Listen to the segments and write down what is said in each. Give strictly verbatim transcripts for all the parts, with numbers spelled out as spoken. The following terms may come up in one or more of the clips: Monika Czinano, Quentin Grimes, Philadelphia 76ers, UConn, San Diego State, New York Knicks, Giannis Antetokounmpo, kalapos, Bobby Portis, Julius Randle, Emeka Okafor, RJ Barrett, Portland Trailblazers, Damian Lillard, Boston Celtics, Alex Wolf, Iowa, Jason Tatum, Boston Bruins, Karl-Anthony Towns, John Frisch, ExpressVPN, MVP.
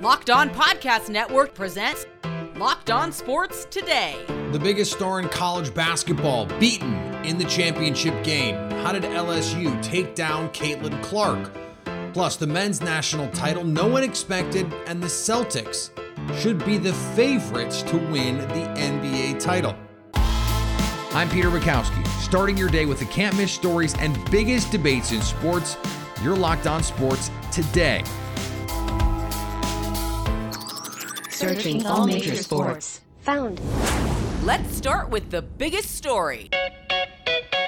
Locked On Podcast Network presents Locked On Sports Today. The biggest star in college basketball beaten in the championship game. How did L S U take down Caitlin Clark? Plus, the men's national title no one expected, and the Celtics should be the favorites to win the N B A title. I'm Peter Bukowski, starting your day with the can't-miss stories and biggest debates in sports. You're Locked On Sports Today. Searching all major sports. Found. Let's start with the biggest story.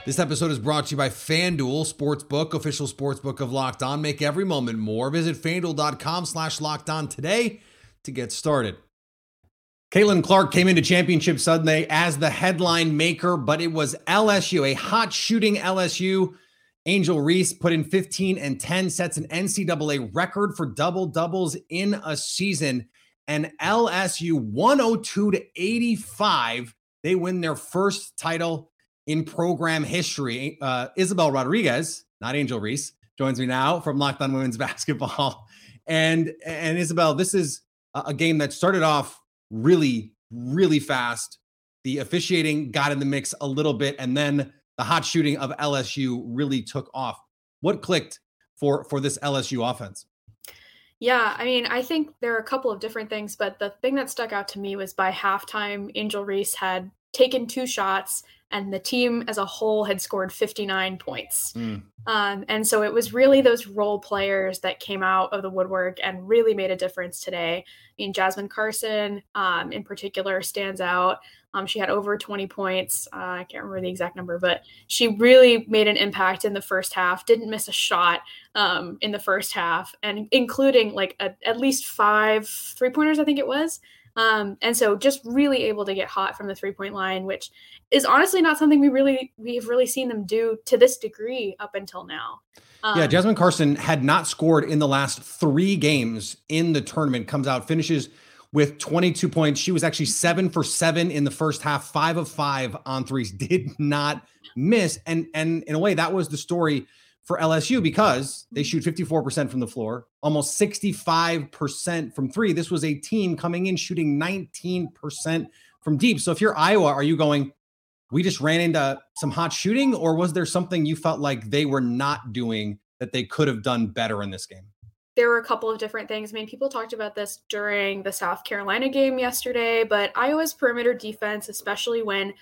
This episode is brought to you by FanDuel Sportsbook, official sportsbook of Locked On. Make every moment more. Visit FanDuel.com slash Locked On today to get started. Caitlin Clark came into championship Sunday as the headline maker, but it was L S U, a hot shooting L S U. Angel Reese put in fifteen and ten, sets an N C double A record for double doubles in a season, and L S U one oh two to eighty-five. They win their first title in program history. Uh, Isabel Rodriguez, not Angel Reese, joins me now from Locked On Women's Basketball. And, and Isabel, this is a game that started off really, really fast. The officiating got in the mix a little bit, and then the hot shooting of L S U really took off. What clicked for, for this L S U offense? Yeah, I mean, I think there are a couple of different things, but the thing that stuck out to me was by halftime, Angel Reese had taken two shots, and the team as a whole had scored fifty-nine points. Mm. Um, and so it was really those role players that came out of the woodwork and really made a difference today. I mean, Jasmine Carson um, in particular stands out. Um, she had over twenty points. Uh, I can't remember the exact number, but she really made an impact in the first half, didn't miss a shot um, in the first half, and including like a, at least five three-pointers, I think it was. Um, and so just really able to get hot from the three-point line, which is honestly not something we really we've really seen them do to this degree up until now. Um, yeah, Jasmine Carson had not scored in the last three games in the tournament, comes out, finishes with twenty-two points. She was actually seven for seven in the first half, five of five on threes, did not miss. And, and in a way, that was the story for L S U, because they shoot fifty-four percent from the floor, almost sixty-five percent from three. This was a team coming in shooting nineteen percent from deep. So if you're Iowa, are you going, we just ran into some hot shooting, or was there something you felt like they were not doing that they could have done better in this game? There were a couple of different things. I mean, people talked about this during the South Carolina game yesterday, but Iowa's perimeter defense, especially when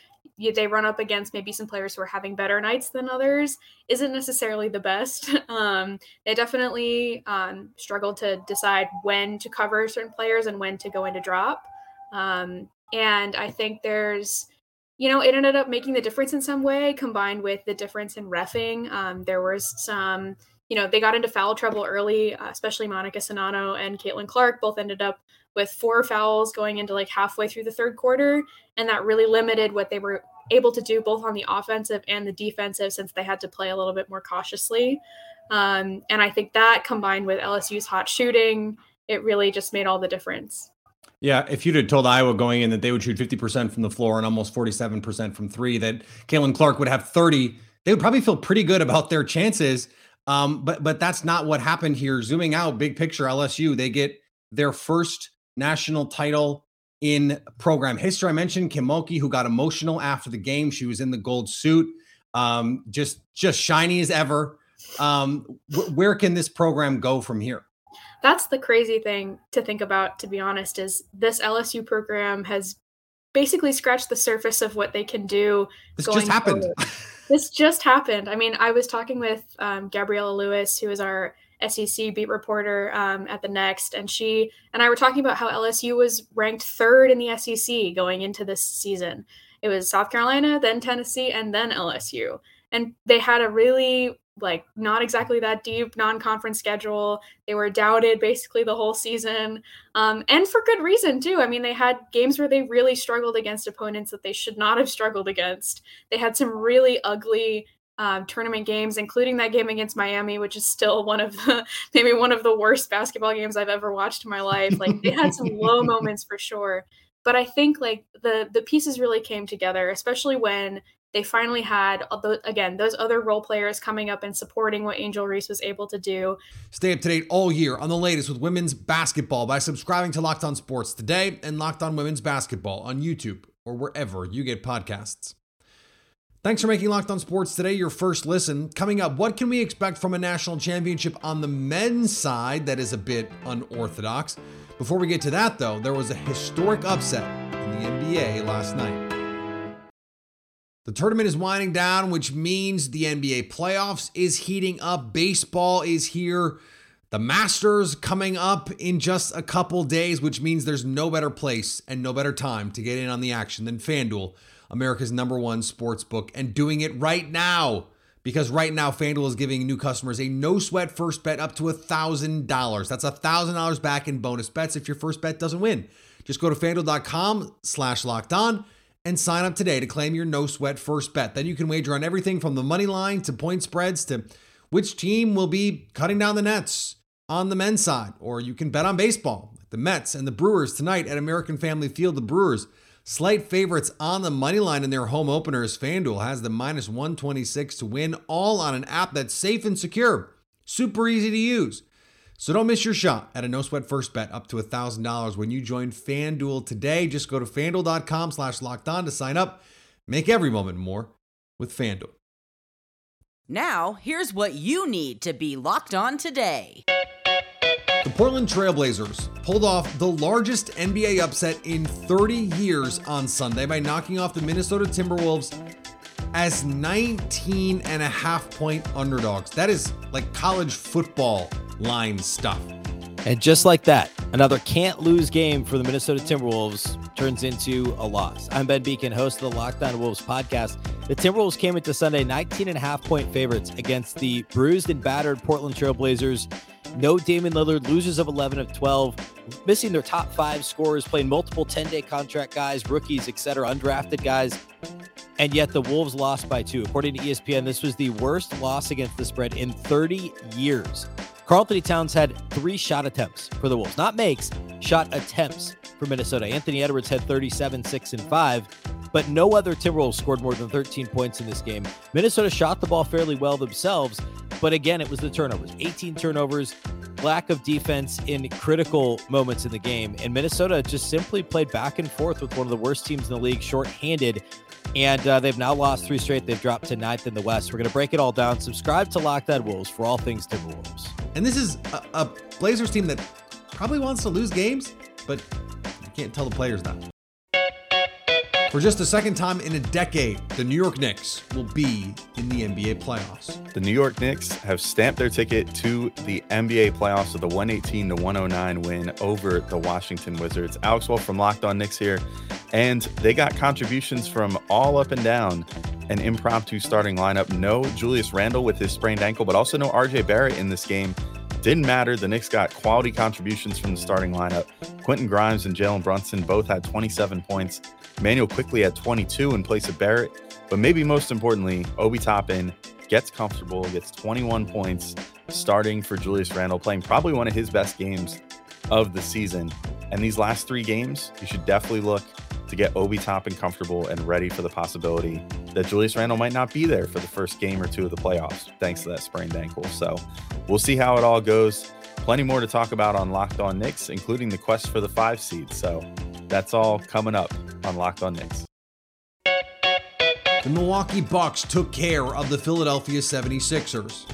they run up against maybe some players who are having better nights than others, isn't necessarily the best. Um, they definitely um, struggled to decide when to cover certain players and when to go into drop. Um, and I think there's, you know, it ended up making the difference in some way, combined with the difference in reffing. Um, there was some, you know, they got into foul trouble early, uh, especially Monika Czinano and Caitlin Clark both ended up with four fouls going into like halfway through the third quarter. And that really limited what they were able to do both on the offensive and the defensive, since they had to play a little bit more cautiously. Um, and I think that, combined with L S U's hot shooting, it really just made all the difference. Yeah, if you'd have told Iowa going in that they would shoot fifty percent from the floor and almost forty-seven percent from three, that Caitlin Clark would have thirty, they would probably feel pretty good about their chances. Um, but but that's not what happened here. Zooming out, big picture, L S U, they get their first national title in program history. I mentioned Kim Mulkey, who got emotional after the game. She was in the gold suit, um, just just shiny as ever. Um, wh- where can this program go from here? That's the crazy thing to think about, to be honest, is this L S U program has basically scratched the surface of what they can do. This going just happened. This just happened. I mean, I was talking with um, Gabriella Lewis, who is our S E C beat reporter um, at the Next, and she and I were talking about how L S U was ranked third in the S E C going into this season. It was South Carolina, then Tennessee, and then L S U. And they had a really, like, not exactly that deep non-conference schedule. They were doubted basically the whole season, um, and for good reason too. I mean, they had games where they really struggled against opponents that they should not have struggled against. They had some really ugly Um, tournament games, including that game against Miami, which is still one of the, maybe one of the worst basketball games I've ever watched in my life. Like, they had some low moments for sure, but I think like the the pieces really came together, especially when They finally had, again, those other role players coming up and supporting what Angel Reese was able to do. Stay up to date all year on the latest with women's basketball by subscribing to Locked On Sports Today and Locked On Women's Basketball on YouTube or wherever you get podcasts. Thanks for making Locked On Sports Today your first listen. Coming up, what can we expect from a national championship on the men's side that is a bit unorthodox? Before we get to that, though, there was a historic upset in the N B A last night. The tournament is winding down, which means the N B A playoffs is heating up. Baseball is here. The Masters coming up in just a couple days, which means there's no better place and no better time to get in on the action than FanDuel, America's number one sports book, and doing it right now. Because right now, FanDuel is giving new customers a no-sweat first bet up to one thousand dollars. That's one thousand dollars back in bonus bets if your first bet doesn't win. Just go to FanDuel.com slash locked on and sign up today to claim your no-sweat first bet. Then you can wager on everything from the money line to point spreads to which team will be cutting down the nets on the men's side. Or you can bet on baseball, like the Mets and the Brewers tonight at American Family Field. The Brewers, slight favorites on the money line in their home openers. FanDuel has the minus one twenty-six to win, all on an app that's safe and secure. Super easy to use. So don't miss your shot at a no-sweat first bet up to one thousand dollars when you join FanDuel today. Just go to FanDuel.com slash locked on to sign up. Make every moment more with FanDuel. Now, here's what you need to be locked on today. The Portland Trailblazers pulled off the largest N B A upset in thirty years on Sunday by knocking off the Minnesota Timberwolves as nineteen and a half point underdogs. That is like college football line stuff. And just like that, another can't lose game for the Minnesota Timberwolves turns into a loss. I'm Ben Beacon, host of the Locked On Wolves podcast. The Timberwolves came into Sunday nineteen and a half point favorites against the bruised and battered Portland Trailblazers. No Damian Lillard, losers of eleven of twelve, missing their top five scorers, playing multiple ten-day contract guys, rookies, et cetera, undrafted guys, and yet the Wolves lost by two. According to E S P N, this was the worst loss against the spread in thirty years. Karl-Anthony Towns had three shot attempts for the Wolves. Not makes, shot attempts for Minnesota. Anthony Edwards had thirty-seven, six, and five. But no other Timberwolves scored more than thirteen points in this game. Minnesota shot the ball fairly well themselves, but again, it was the turnovers. eighteen turnovers, lack of defense in critical moments in the game. And Minnesota just simply played back and forth with one of the worst teams in the league, shorthanded. And uh, they've now lost three straight. They've dropped to ninth in the West. We're going to break it all down. Subscribe to Locked On Wolves for all things Timberwolves. And this is a, a Blazers team that probably wants to lose games, but you can't tell the players that. For just the second time in a decade, the New York Knicks will be in the N B A playoffs. The New York Knicks have stamped their ticket to the N B A playoffs with a one eighteen to one oh nine win over the Washington Wizards. Alex Wolf from Locked On Knicks here, and they got contributions from all up and down an impromptu starting lineup. No Julius Randle with his sprained ankle, but also no R J Barrett in this game. Didn't matter. The Knicks got quality contributions from the starting lineup. Quentin Grimes and Jalen Brunson both had twenty-seven points. Manuel quickly had twenty-two in place of Barrett. But maybe most importantly, Obi Toppin gets comfortable, gets twenty-one points, starting for Julius Randle, playing probably one of his best games of the season. And these last three games, you should definitely look to get Obi Toppin comfortable and ready for the possibility that Julius Randle might not be there for the first game or two of the playoffs, thanks to that sprained ankle. So we'll see how it all goes. Plenty more to talk about on Locked On Knicks, including the quest for the five seed. So that's all coming up on Locked On Knicks. The Milwaukee Bucks took care of the Philadelphia seventy-sixers.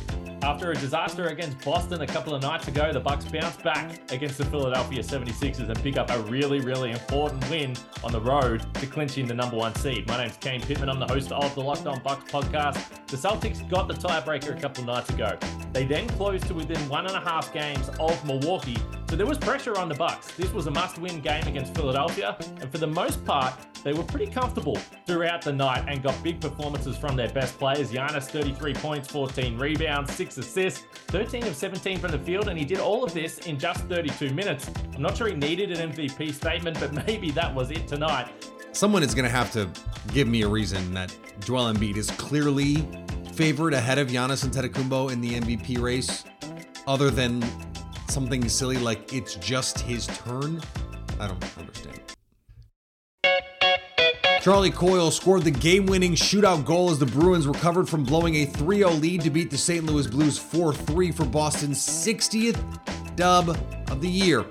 After a disaster against Boston a couple of nights ago, the Bucks bounced back against the Philadelphia seventy-sixers and pick up a really, really important win on the road to clinching the number one seed. My name's Kane Pittman. I'm the host of the Locked On Bucks podcast. The Celtics got the tiebreaker a couple of nights ago. They then closed to within one and a half games of Milwaukee, so there was pressure on the Bucks. This was a must-win game against Philadelphia, and for the most part, they were pretty comfortable throughout the night and got big performances from their best players. Giannis, thirty-three points, fourteen rebounds, six assists, thirteen of seventeen from the field, and he did all of this in just thirty-two minutes. I'm not sure he needed an M V P statement, but maybe that was it tonight. Someone is going to have to give me a reason that Joel Embiid is clearly favored ahead of Giannis Antetokounmpo in the M V P race, other than something silly like it's just his turn. I don't understand. Charlie Coyle scored the game-winning shootout goal as the Bruins recovered from blowing a three oh lead to beat the Saint Louis Blues four three for Boston's sixtieth dub of the year.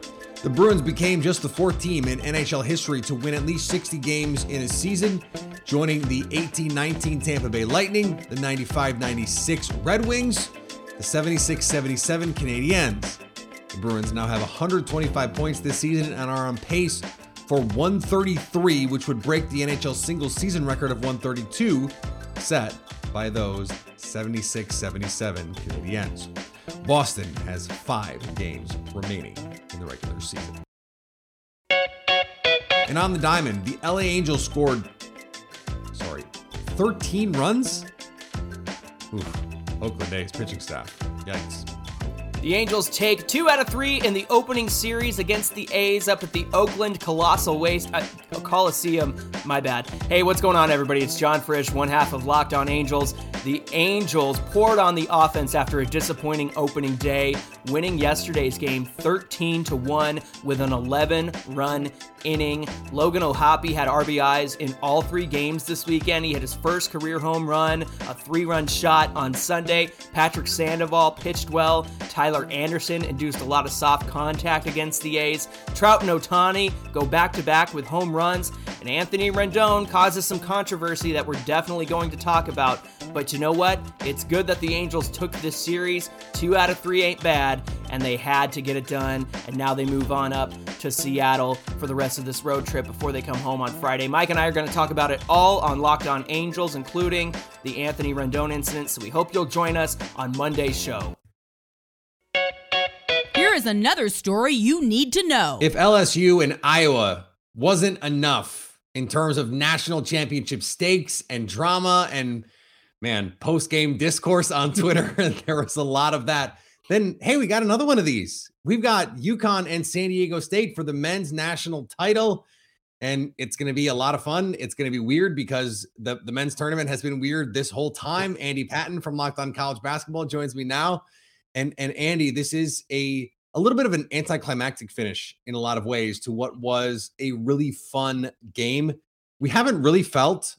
The Bruins became just the fourth team in N H L history to win at least sixty games in a season, joining the eighteen nineteen Tampa Bay Lightning, the ninety-five ninety-six Red Wings, the seventy-six seventy-seven Canadiens. The Bruins now have one hundred twenty-five points this season and are on pace for one thirty-three, which would break the N H L single season record of one thirty-two, set by those seventy-six seventy-seven Canadiens. Boston has five games remaining in the regular season. And on the diamond, the L A Angels scored, sorry, thirteen runs? Oof, Oakland A's pitching staff. Yikes. The Angels take two out of three in the opening series against the A's up at the Oakland Colossal Waste uh, Coliseum. My bad. Hey, what's going on, everybody? It's John Frisch, one half of Locked On Angels. The Angels poured on the offense after a disappointing opening day, winning yesterday's game thirteen to one with an eleven-run inning. Logan O'Hoppe had R B Is in all three games this weekend. He had his first career home run, a three-run shot on Sunday. Patrick Sandoval pitched well. Tyler Anderson induced a lot of soft contact against the A's. Trout and Ohtani go back-to-back with home runs. And Anthony Rendon causes some controversy that we're definitely going to talk about. But you know what? It's good that the Angels took this series. Two out of three ain't bad, and they had to get it done. And now they move on up to Seattle for the rest of this road trip before they come home on Friday. Mike and I are going to talk about it all on Locked On Angels, including the Anthony Rendon incident. So we hope you'll join us on Monday's show. Here is another story you need to know. If L S U and Iowa wasn't enough in terms of national championship stakes and drama and man, post-game discourse on Twitter, and there was a lot of that. Then, hey, we got another one of these. We've got UConn and San Diego State for the men's national title, and it's going to be a lot of fun. It's going to be weird because the, the men's tournament has been weird this whole time. Andy Patton from Locked On College Basketball joins me now. And, and Andy, this is a, a little bit of an anticlimactic finish in a lot of ways to what was a really fun game. We haven't really felt...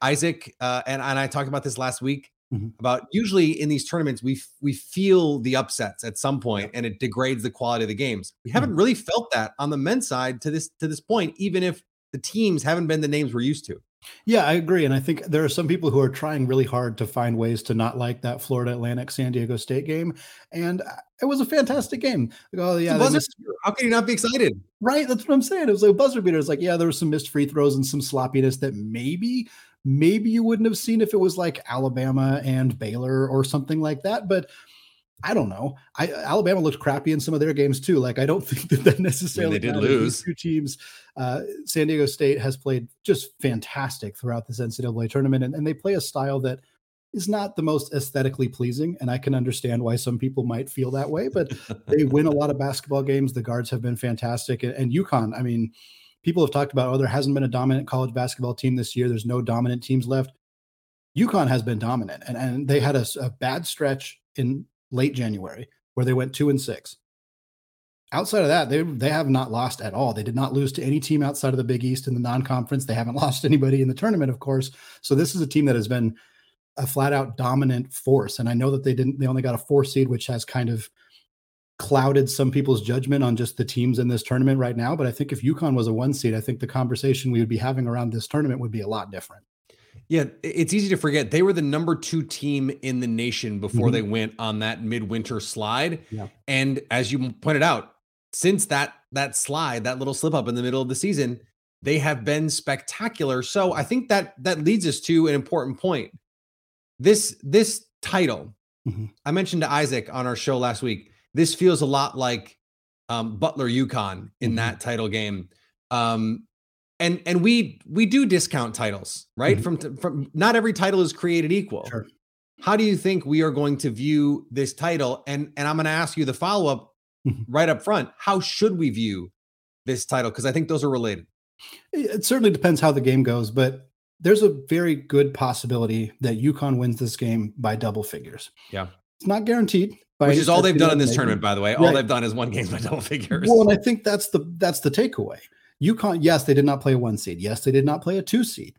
Isaac, uh, and, and I talked about this last week, mm-hmm. about usually in these tournaments, we f- we feel the upsets at some point, and it degrades the quality of the games. We haven't mm-hmm. really felt that on the men's side to this to this point, even if the teams haven't been the names we're used to. Yeah, I agree. And I think there are some people who are trying really hard to find ways to not like that Florida Atlantic San Diego State game. And it was a fantastic game. Like, oh, yeah. It missed- How can you not be excited? Right. That's what I'm saying. It was like a buzzer beater. It's like, yeah, there were some missed free throws and some sloppiness that maybe. Maybe you wouldn't have seen if it was like Alabama and Baylor or something like that. But I don't know. I, Alabama looked crappy in some of their games too. Like, I don't think that that necessarily. I mean, they did lose. Two teams. Uh, San Diego State has played just fantastic throughout this N C double A tournament. And, and they play a style that is not the most aesthetically pleasing. And I can understand why some people might feel that way, but they win a lot of basketball games. The guards have been fantastic. And, and UConn, I mean, people have talked about, oh, there hasn't been a dominant college basketball team this year. There's no dominant teams left. UConn has been dominant, and, and they had a, a bad stretch in late January where they went two and six. Outside of that, they they have not lost at all. They did not lose to any team outside of the Big East in the non-conference. They haven't lost anybody in the tournament, of course. So this is a team that has been a flat-out dominant force. And I know that they didn't. They only got a four seed, which has kind of clouded some people's judgment on just the teams in this tournament right now. But I think if UConn was a one seed, I think the conversation we would be having around this tournament would be a lot different. Yeah, it's easy to forget. They were the number two team in the nation before mm-hmm. they went on that midwinter slide. Yeah. And as you pointed out, since that, that slide, that little slip up in the middle of the season, they have been spectacular. So I think that that leads us to an important point. This, this title, mm-hmm. I mentioned to Isaac on our show last week, this feels a lot like um, Butler UConn in mm-hmm. that title game, um, and and we we do discount titles, right? Mm-hmm. From t- from not every title is created equal. Sure. How do you think we are going to view this title? And and I'm going to ask you the follow up mm-hmm. right up front. How should we view this title? Because I think those are related. It certainly depends how the game goes, but there's a very good possibility that UConn wins this game by double figures. Yeah, it's not guaranteed. Which is all they've done in this tournament, by the way. All they've done is one game by double figures. Well, and I think that's the that's the takeaway. UConn, yes, they did not play a one seed. Yes, they did not play a two seed.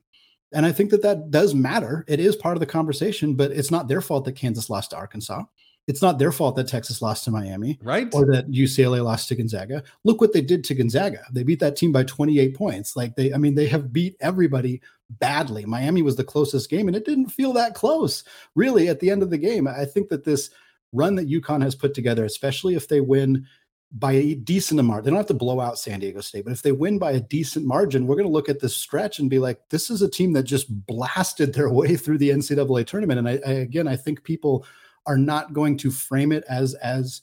And I think that that does matter. It is part of the conversation, but it's not their fault that Kansas lost to Arkansas. It's not their fault that Texas lost to Miami, right? Or that U C L A lost to Gonzaga. Look what they did to Gonzaga. They beat that team by twenty-eight points. Like they, I mean, they have beat everybody badly. Miami was the closest game, and it didn't feel that close, really, at the end of the game. I think that this run that UConn has put together, especially if they win by a decent amount, they don't have to blow out San Diego State, but if they win by a decent margin, we're going to look at this stretch and be like, this is a team that just blasted their way through the N C double A tournament. And I, I again, I think people are not going to frame it as as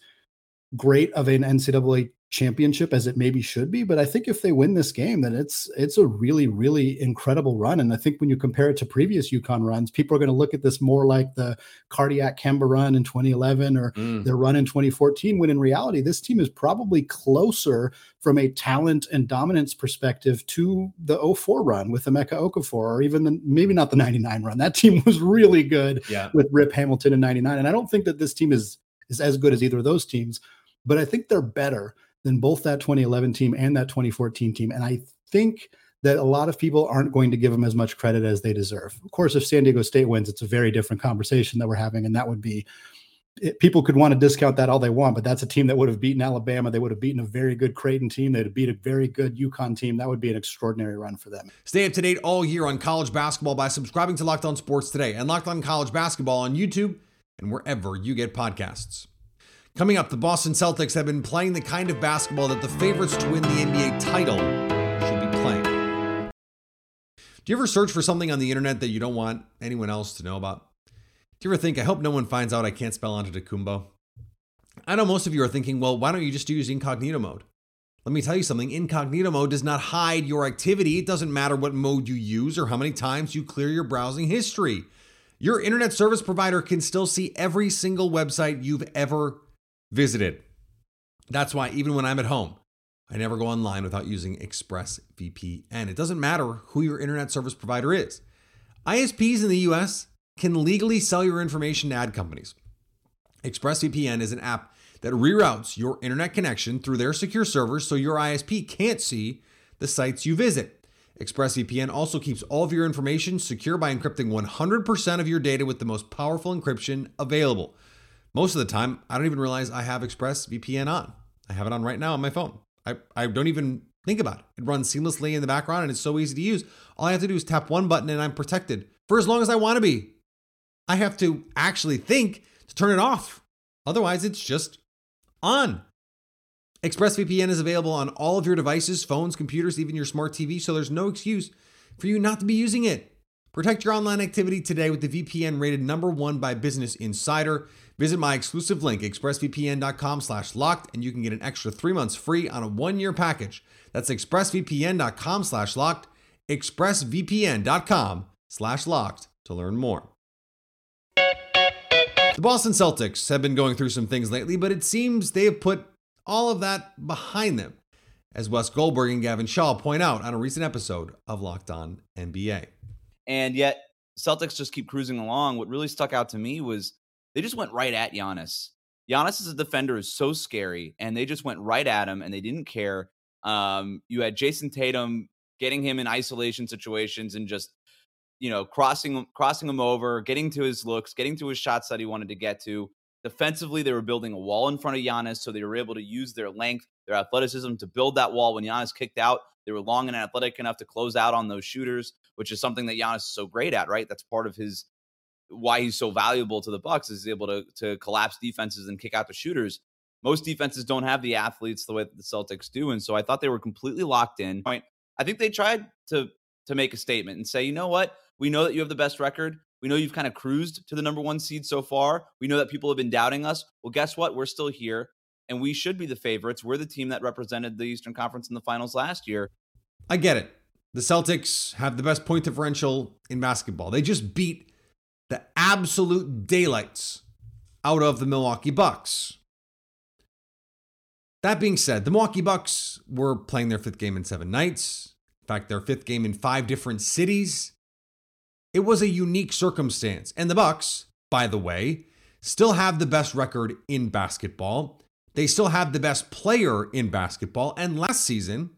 great of an N C double A championship as it maybe should be. But I think if they win this game, then it's it's a really, really incredible run. And I think when you compare it to previous UConn runs, people are going to look at this more like the cardiac Kemba run in twenty eleven or mm. their run in twenty fourteen, when in reality, this team is probably closer from a talent and dominance perspective to the oh four run with Emeka Okafor, or even the, maybe not the ninety-nine run. That team was really good yeah. with Rip Hamilton in ninety-nine. And I don't think that this team is is as good as either of those teams, but I think they're better than both that twenty eleven team and that twenty fourteen team. And I think that a lot of people aren't going to give them as much credit as they deserve. Of course, if San Diego State wins, it's a very different conversation that we're having. And that would be, it, people could want to discount that all they want, but that's a team that would have beaten Alabama. They would have beaten a very good Creighton team. They'd have beat a very good UConn team. That would be an extraordinary run for them. Stay up to date all year on college basketball by subscribing to Locked On Sports Today and Locked On College Basketball on YouTube and wherever you get podcasts. Coming up, the Boston Celtics have been playing the kind of basketball that the favorites to win the N B A title should be playing. Do you ever search for something on the internet that you don't want anyone else to know about? Do you ever think, I hope no one finds out I can't spell Antetokounmpo? I know most of you are thinking, well, why don't you just use incognito mode? Let me tell you something, incognito mode does not hide your activity. It doesn't matter what mode you use or how many times you clear your browsing history. Your internet service provider can still see every single website you've ever visited. That's why even when I'm at home, I never go online without using ExpressVPN. It doesn't matter who your internet service provider is. I S Ps in the U S can legally sell your information to ad companies. ExpressVPN is an app that reroutes your internet connection through their secure servers so your I S P can't see the sites you visit. ExpressVPN also keeps all of your information secure by encrypting one hundred percent of your data with the most powerful encryption available. Most of the time, I don't even realize I have ExpressVPN on. I have it on right now on my phone. I, I don't even think about it. It runs seamlessly in the background and it's so easy to use. All I have to do is tap one button and I'm protected for as long as I want to be. I have to actually think to turn it off. Otherwise, it's just on. ExpressVPN is available on all of your devices, phones, computers, even your smart T V, so there's no excuse for you not to be using it. Protect your online activity today with the V P N rated number one by Business Insider. Visit my exclusive link, expressvpn.com slash locked, and you can get an extra three months free on a one-year package. That's expressvpn.com slash locked, expressvpn.com slash locked to learn more. The Boston Celtics have been going through some things lately, but it seems they have put all of that behind them, as Wes Goldberg and Gavin Shaw point out on a recent episode of Locked On N B A. And yet Celtics just keep cruising along. What really stuck out to me was they just went right at Giannis. Giannis as a defender is so scary, and they just went right at him, and they didn't care. Um, you had Jason Tatum getting him in isolation situations and just, you know, crossing, crossing him over, getting to his looks, getting to his shots that he wanted to get to. Defensively, they were building a wall in front of Giannis, so they were able to use their length, their athleticism to build that wall. When Giannis kicked out, they were long and athletic enough to close out on those shooters, which is something that Giannis is so great at, right? That's part of his, why he's so valuable to the Bucks, is he's able to, to collapse defenses and kick out the shooters. Most defenses don't have the athletes the way that the Celtics do, and so I thought they were completely locked in. I think they tried to, to make a statement and say, you know what? We know that you have the best record. We know you've kind of cruised to the number one seed so far. We know that people have been doubting us. Well, guess what? We're still here, and we should be the favorites. We're the team that represented the Eastern Conference in the finals last year. I get it. The Celtics have the best point differential in basketball. They just beat the absolute daylights out of the Milwaukee Bucks. That being said, the Milwaukee Bucks were playing their fifth game in seven nights. In fact, their fifth game in five different cities. It was a unique circumstance. And the Bucks, by the way, still have the best record in basketball. They still have the best player in basketball. And last season,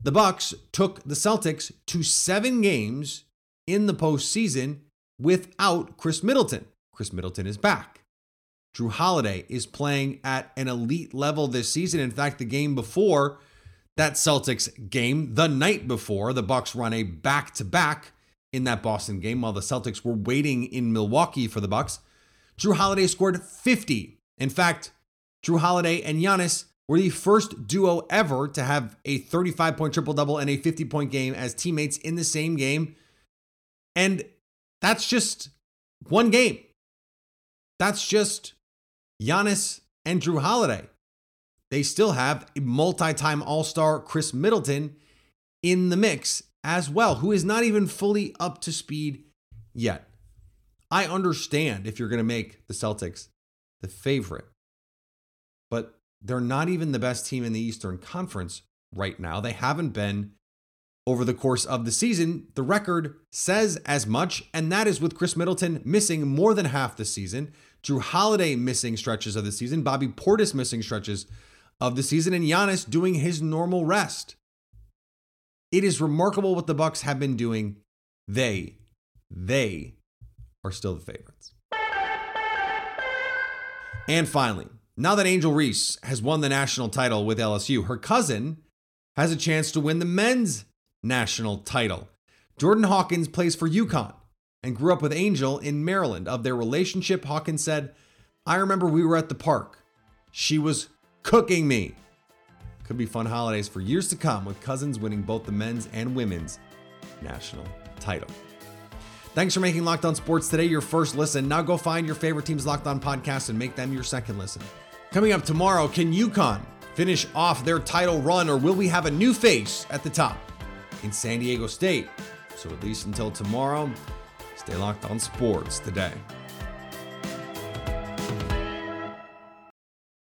The Bucks took the Celtics to seven games in the postseason without Chris Middleton. Chris Middleton is back. Drew Holiday is playing at an elite level this season. In fact, the game before that Celtics game, the night before, the Bucks run a back-to-back in that Boston game while the Celtics were waiting in Milwaukee for the Bucks. Drew Holiday scored fifty. In fact, Drew Holiday and Giannis were the first duo ever to have a thirty-five-point triple-double and a fifty-point game as teammates in the same game. And that's just one game. That's just Giannis and Drew Holiday. They still have a multi-time All-Star Chris Middleton in the mix as well, who is not even fully up to speed yet. I understand if you're going to make the Celtics the favorite, but they're not even the best team in the Eastern Conference right now. They haven't been over the course of the season. The record says as much, and that is with Chris Middleton missing more than half the season, Drew Holiday missing stretches of the season, Bobby Portis missing stretches of the season, and Giannis doing his normal rest. It is remarkable what the Bucks have been doing. They, they are still the favorites. And finally, now that Angel Reese has won the national title with L S U, her cousin has a chance to win the men's national title. Jordan Hawkins plays for UConn and grew up with Angel in Maryland. Of their relationship, Hawkins said, "I remember we were at the park. She was cooking me." Could be fun holidays for years to come with cousins winning both the men's and women's national title. Thanks for making Locked On Sports Today your first listen. Now go find your favorite team's Locked On podcast and make them your second listen. Coming up tomorrow, can UConn finish off their title run, or will we have a new face at the top in San Diego State? So at least until tomorrow, stay locked on sports today.